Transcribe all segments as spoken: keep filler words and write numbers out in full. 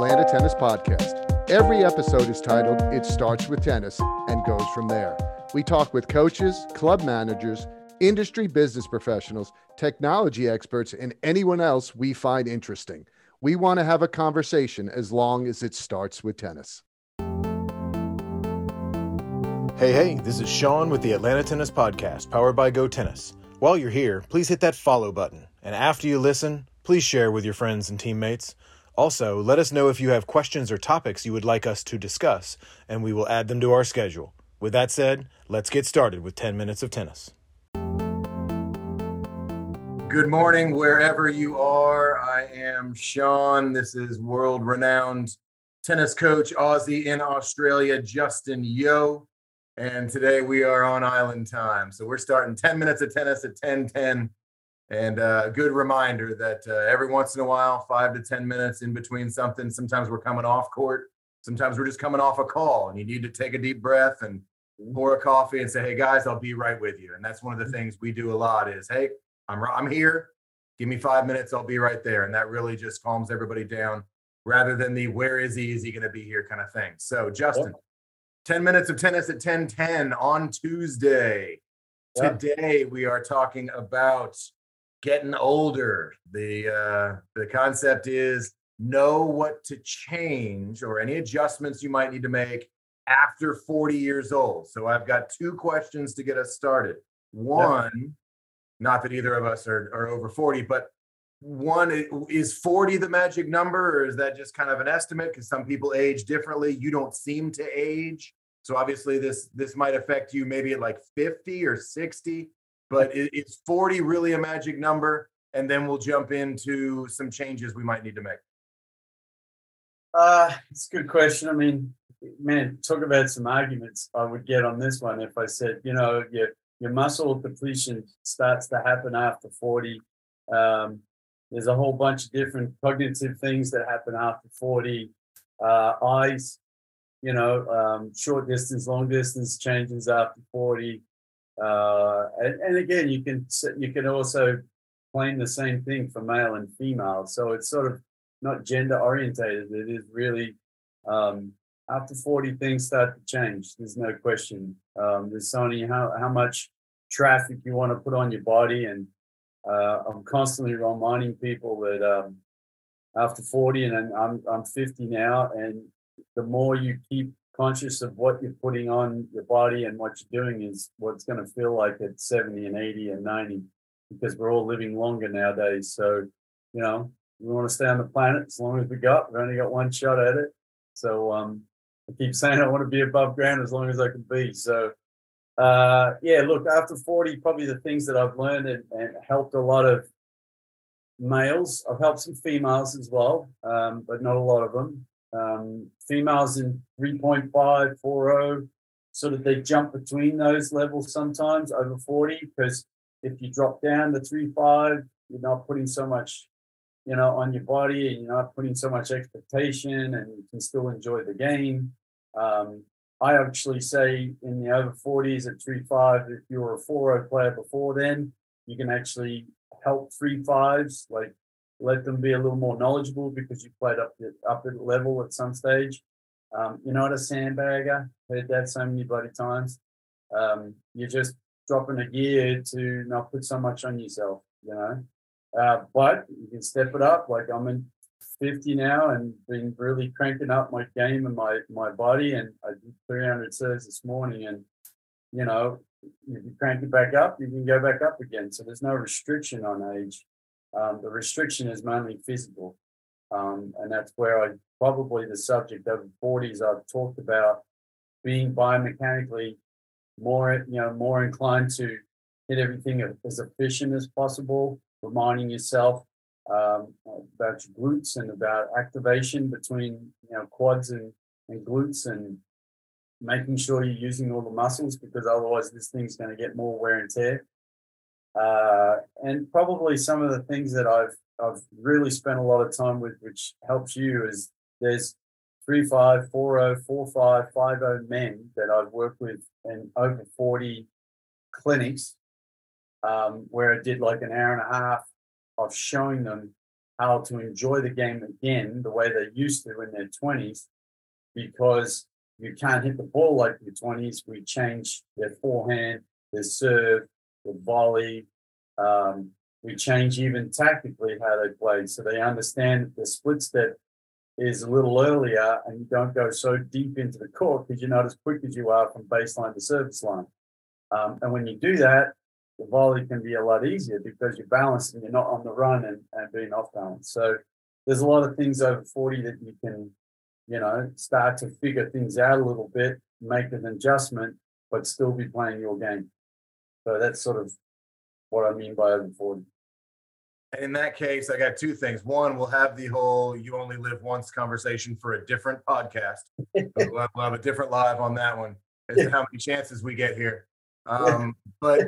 Atlanta Tennis Podcast. Every episode is titled, It Starts With Tennis, and goes from there. We talk with coaches, club managers, industry business professionals, technology experts, and anyone else we find interesting. We want to have a conversation as long as it starts with tennis. Hey, hey, this is Sean with the Atlanta Tennis Podcast, powered by Go Tennis. While you're here, please hit that follow button. And after you listen, please share with your friends and teammates. Also, let us know if you have questions or topics you would like us to discuss, and we will add them to our schedule. With that said, let's get started with ten minutes of Tennis. Good morning, wherever you are. I am Sean. This is world-renowned tennis coach, Aussie in Australia, Justin Yeo. And today we are on island time. So we're starting ten minutes of tennis at ten ten. And a good reminder that uh, every once in a while, five to ten minutes in between something, sometimes we're coming off court. Sometimes we're just coming off a call and you need to take a deep breath and pour a coffee and say, hey, guys, I'll be right with you. And that's one of the things we do a lot is, hey, I'm I'm here. Give me five minutes. I'll be right there. And that really just calms everybody down rather than the where is he? Is he going to be here kind of thing. So, Justin, yeah. ten minutes of tennis at ten ten on Tuesday. Yeah. Today, we are talking about getting older. The uh, the concept is know what to change or any adjustments you might need to make after forty years old. So I've got two questions to get us started. One. Yeah. Not that either of us are, are over forty, but one, is forty the magic number, or is that just kind of an estimate? Because some people age differently. You don't seem to age. So obviously this this might affect you maybe at like fifty or sixty, but is forty really a magic number? And then we'll jump into some changes we might need to make. Uh, it's a good question. I mean, man, talk about some arguments I would get on this one if I said, you know, yeah. Your muscle depletion starts to happen after forty. Um, there's a whole bunch of different cognitive things that happen after forty. Uh, eyes, you know, um, short distance, long distance changes after forty. Uh, and, and again, you can you can also claim the same thing for male and female. So it's sort of not gender orientated. It is really um, after forty, things start to change. There's no question. Um, there's only how, how much traffic you want to put on your body. And uh, I'm constantly reminding people that um, after forty, and I'm I'm fifty now, and the more you keep conscious of what you're putting on your body and what you're doing is what it's going to feel like at seventy and eighty and ninety, because we're all living longer nowadays. So, you know, we want to stay on the planet as long as we got. We've only got one shot at it. So, um, I keep saying I want to be above ground as long as I can be. So, uh, yeah, look, after forty, probably the things that I've learned and, and helped a lot of males. I've helped some females as well, um, but not a lot of them. Um, females in three point five, four point oh, sort of they jump between those levels sometimes over forty, because if you drop down to three point five, you're not putting so much, you know, on your body, and you're not putting so much expectation, and you can still enjoy the game. Um, I actually say in the over forties at three point five, if you were a four point oh player before then, you can actually help three point fives, like let them be a little more knowledgeable because you played up at, up at level at some stage. Um, you're not a sandbagger. Heard that so many bloody times. Um, you're just dropping a gear to not put so much on yourself, you know. Uh, but you can step it up. Like I'm in fifty now and been really cranking up my game and my, my body. And I did three hundred serves this morning. And, you know, if you crank it back up, you can go back up again. So there's no restriction on age. Um, the restriction is mainly physical. Um, and that's where I probably the subject of forties I've talked about being biomechanically more, you know, more inclined to hit everything as efficient as possible. Reminding yourself um, about your glutes and about activation between, you know, quads and, and glutes, and making sure you're using all the muscles, because otherwise this thing's going to get more wear and tear. Uh, and probably some of the things that I've I've really spent a lot of time with, which helps you, is there's three point five, four point oh, four point five, five point oh men that I've worked with in over forty clinics. Um, where I did like an hour and a half of showing them how to enjoy the game again the way they used to in their twenties, because you can't hit the ball like your twenties. We change their forehand, their serve, their volley. Um, we change even tactically how they play, so they understand that the split step is a little earlier and you don't go so deep into the court because you're not as quick as you are from baseline to service line. Um, and when you do that, the volley can be a lot easier because you're balanced and you're not on the run and, and being off balance. So there's a lot of things over forty that you can, you know, start to figure things out a little bit, make an adjustment, but still be playing your game. So that's sort of what I mean by over forty. And in that case, I got two things. One, we'll have the whole "you only live once" conversation for a different podcast. We'll have a different live on that one as to how many chances we get here. Um, but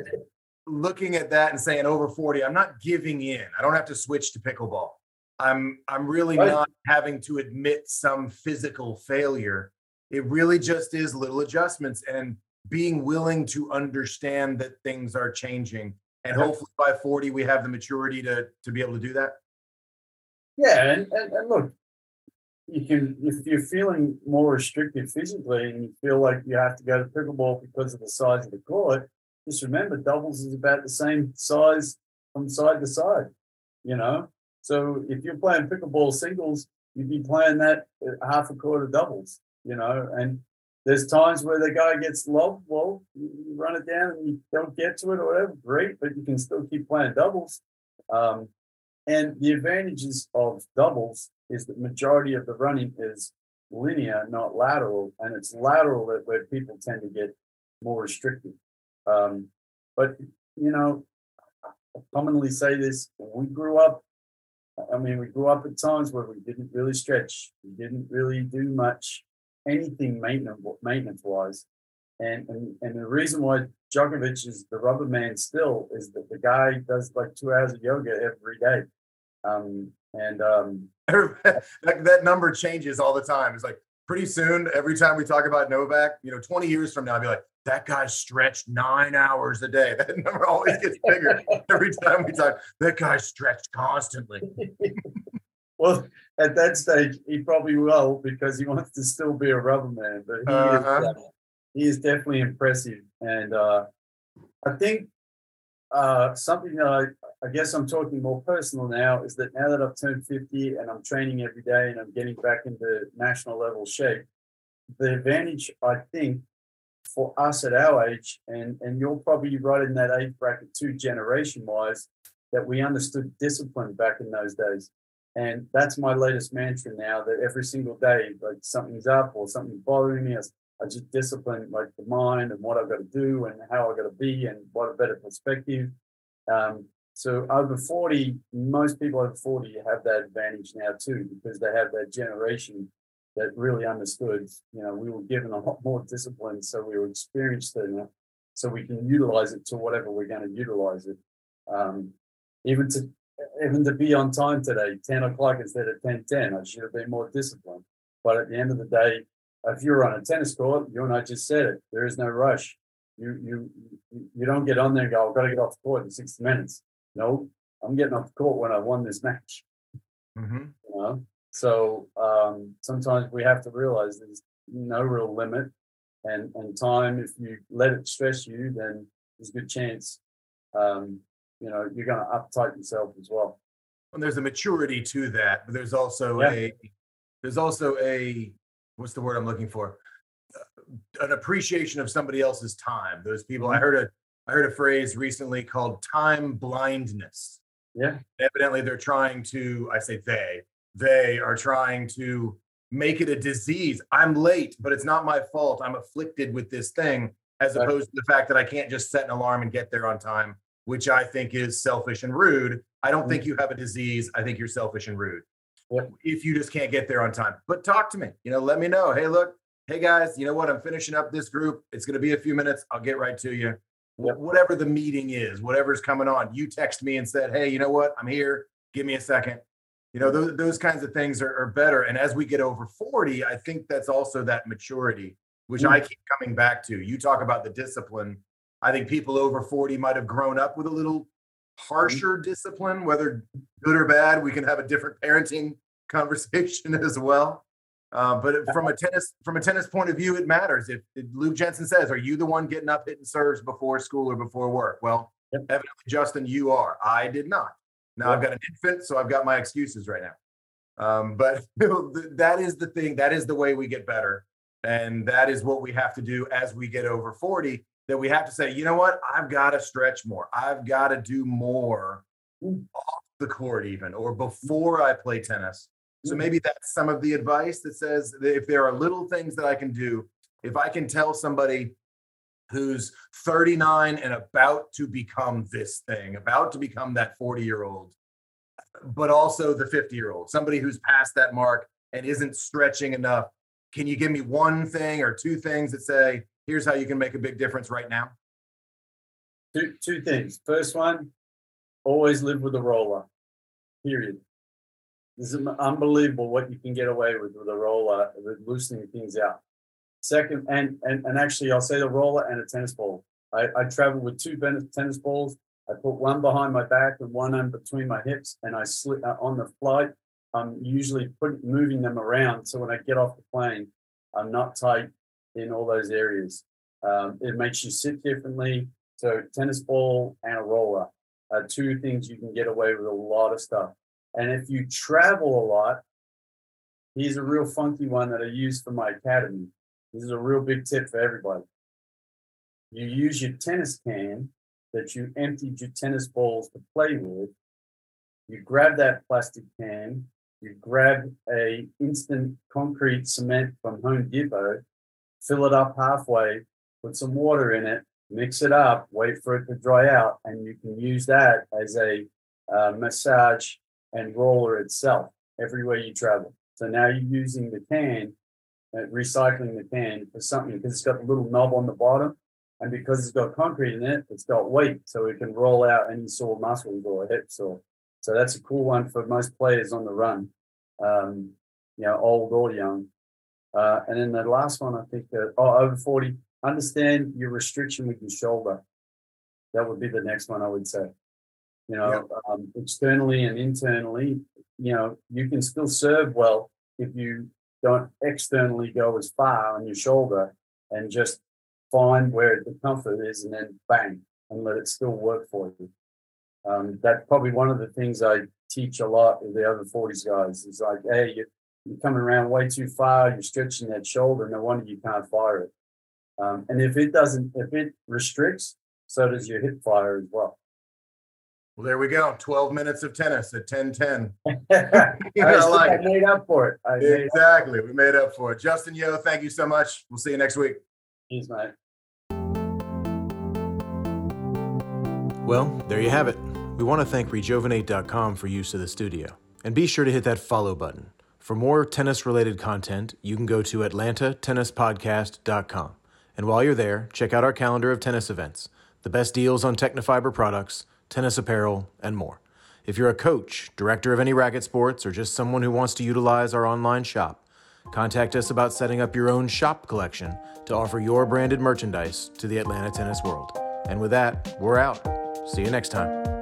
looking at that and saying over forty, I'm not giving in. I don't have to switch to pickleball. I'm I'm really right. not having to admit some physical failure. It really just is little adjustments and being willing to understand that things are changing. And hopefully by forty, we have the maturity to, to be able to do that. Yeah, and, and, and look, you can, if you're feeling more restricted physically and you feel like you have to go to pickleball because of the size of the court, just remember doubles is about the same size from side to side, you know? So if you're playing pickleball singles, you'd be playing that half a court of doubles, you know? And there's times where the guy gets lobbed, well, you run it down and you don't get to it or whatever, great, but you can still keep playing doubles. Um, and the advantages of doubles is that majority of the running is linear, not lateral, and it's lateral that where people tend to get more restricted. Um, but, you know, I commonly say this, we grew up, I mean, we grew up at times where we didn't really stretch, we didn't really do much. Anything maintenance maintenance wise, and, and and the reason why Djokovic is the rubber man still is that the guy does like two hours of yoga every day, um, and um, that, that number changes all the time. It's like pretty soon, every time we talk about Novak, you know, twenty years from now, I'll be like, that guy stretched nine hours a day. That number always gets bigger every time we talk. That guy stretched constantly. Well, at that stage, he probably will because he wants to still be a rubber man. But he, uh-huh. is, he is definitely impressive. And uh, I think uh, something that I, I guess I'm talking more personal now is that now that I've turned fifty and I'm training every day and I'm getting back into national level shape, the advantage, I think, for us at our age, and, and you're probably right in that age bracket too, generation-wise, that we understood discipline back in those days. And that's my latest mantra now, that every single day, like something's up or something's bothering me, I just discipline like the mind and what I've got to do and how I've got to be and what a better perspective. Um, so over forty, most people over forty have that advantage now too, because they have that generation that really understood, you know, we were given a lot more discipline, so we were experienced in it, so we can utilize it to whatever we're going to utilize it. Um, even to Even to be on time today, ten o'clock instead of ten ten, I should have been more disciplined. But at the end of the day, if you're on a tennis court, you and I just said it, there is no rush. You you you don't get on there and go, I've got to get off the court in sixty minutes. No, I'm getting off the court when I won this match. Mm-hmm. You know? So um, sometimes we have to realize there's no real limit. And, and time, if you let it stress you, then there's a good chance um you know, you're going to uptight yourself as well. And there's a maturity to that, but there's also yeah. a, there's also a, what's the word I'm looking for? Uh, an appreciation of somebody else's time. Those people, mm-hmm. I heard a, I heard a phrase recently called time blindness. Yeah. Evidently they're trying to, I say they, they are trying to make it a disease. I'm late, but it's not my fault. I'm afflicted with this thing, as right. opposed to the fact that I can't just set an alarm and get there on time, which I think is selfish and rude. I don't think you have a disease. I think you're selfish and rude if you just can't get there on time. But talk to me, you know, let me know. Hey, look, hey guys, you know what? I'm finishing up this group. It's going to be a few minutes. I'll get right to you. Yep. Whatever the meeting is, whatever's coming on, you text me and said, hey, you know what? I'm here. Give me a second. You know, those, those kinds of things are, are better. And as we get over forty, I think that's also that maturity, which mm-hmm. I keep coming back to. You talk about the discipline. I think people over forty might have grown up with a little harsher discipline, whether good or bad. We can have a different parenting conversation as well. Uh, but from a tennis from a tennis point of view, it matters. If, if Luke Jensen says, "Are you the one getting up hitting serves before school or before work?" Well, yep. Evidently, Justin, you are. I did not. Now yep. I've got an infant, so I've got my excuses right now. Um, but that is the thing. That is the way we get better, and that is what we have to do as we get over forty. That we have to say, you know what? I've got to stretch more. I've got to do more off the court, even or before I play tennis. So maybe that's some of the advice that says that if there are little things that I can do, if I can tell somebody who's thirty-nine and about to become this thing, about to become that forty-year-old, but also the fifty-year-old, somebody who's past that mark and isn't stretching enough, can you give me one thing or two things that say, here's how you can make a big difference right now? Two, two things. First one, always live with a roller, period. This is unbelievable what you can get away with with a roller, with loosening things out. Second, and and and actually, I'll say the roller and a tennis ball. I, I travel with two tennis balls. I put one behind my back and one in between my hips, and I slip uh, on the flight. I'm usually put, moving them around, so when I get off the plane, I'm not tight in all those areas. Um, it makes you sit differently. So tennis ball and a roller are two things you can get away with a lot of stuff. And if you travel a lot, here's a real funky one that I use for my academy. This is a real big tip for everybody. You use your tennis can that you emptied your tennis balls to play with. You grab that plastic can. You grab a instant concrete cement from Home Depot, fill it up halfway, put some water in it, mix it up, wait for it to dry out, and you can use that as a uh, massage and roller itself everywhere you travel. So now you're using the can, uh, recycling the can for something, because it's got the little knob on the bottom, and because it's got concrete in it, it's got weight, so it can roll out any sore muscles or hips or. So that's a cool one for most players on the run, um, you know, old or young. Uh, and then the last one, I think, uh, oh, over forty, understand your restriction with your shoulder. That would be the next one I would say. You know, yep. um, externally and internally, you know, you can still serve well if you don't externally go as far on your shoulder and just find where the comfort is and then bang and let it still work for you. Um, that's probably one of the things I teach a lot with the over forties guys. It's like, hey, you're, you're coming around way too far. You're stretching that shoulder. No wonder you can't fire it. Um, and if it doesn't, if it restricts, so does your hip fire as well. Well, there we go. twelve minutes of tennis at ten ten. You know, I, like I made up for it. I exactly. Made up. We made up for it. Justin Yeo, thank you so much. We'll see you next week. Thanks, mate. Well, there you have it. We want to thank Regeovinate dot com for use of the studio. And be sure to hit that follow button. For more tennis-related content, you can go to atlanta tennis podcast dot com. And while you're there, check out our calendar of tennis events, the best deals on Technofiber products, tennis apparel, and more. If you're a coach, director of any racket sports, or just someone who wants to utilize our online shop, contact us about setting up your own shop collection to offer your branded merchandise to the Atlanta tennis world. And with that, we're out. See you next time.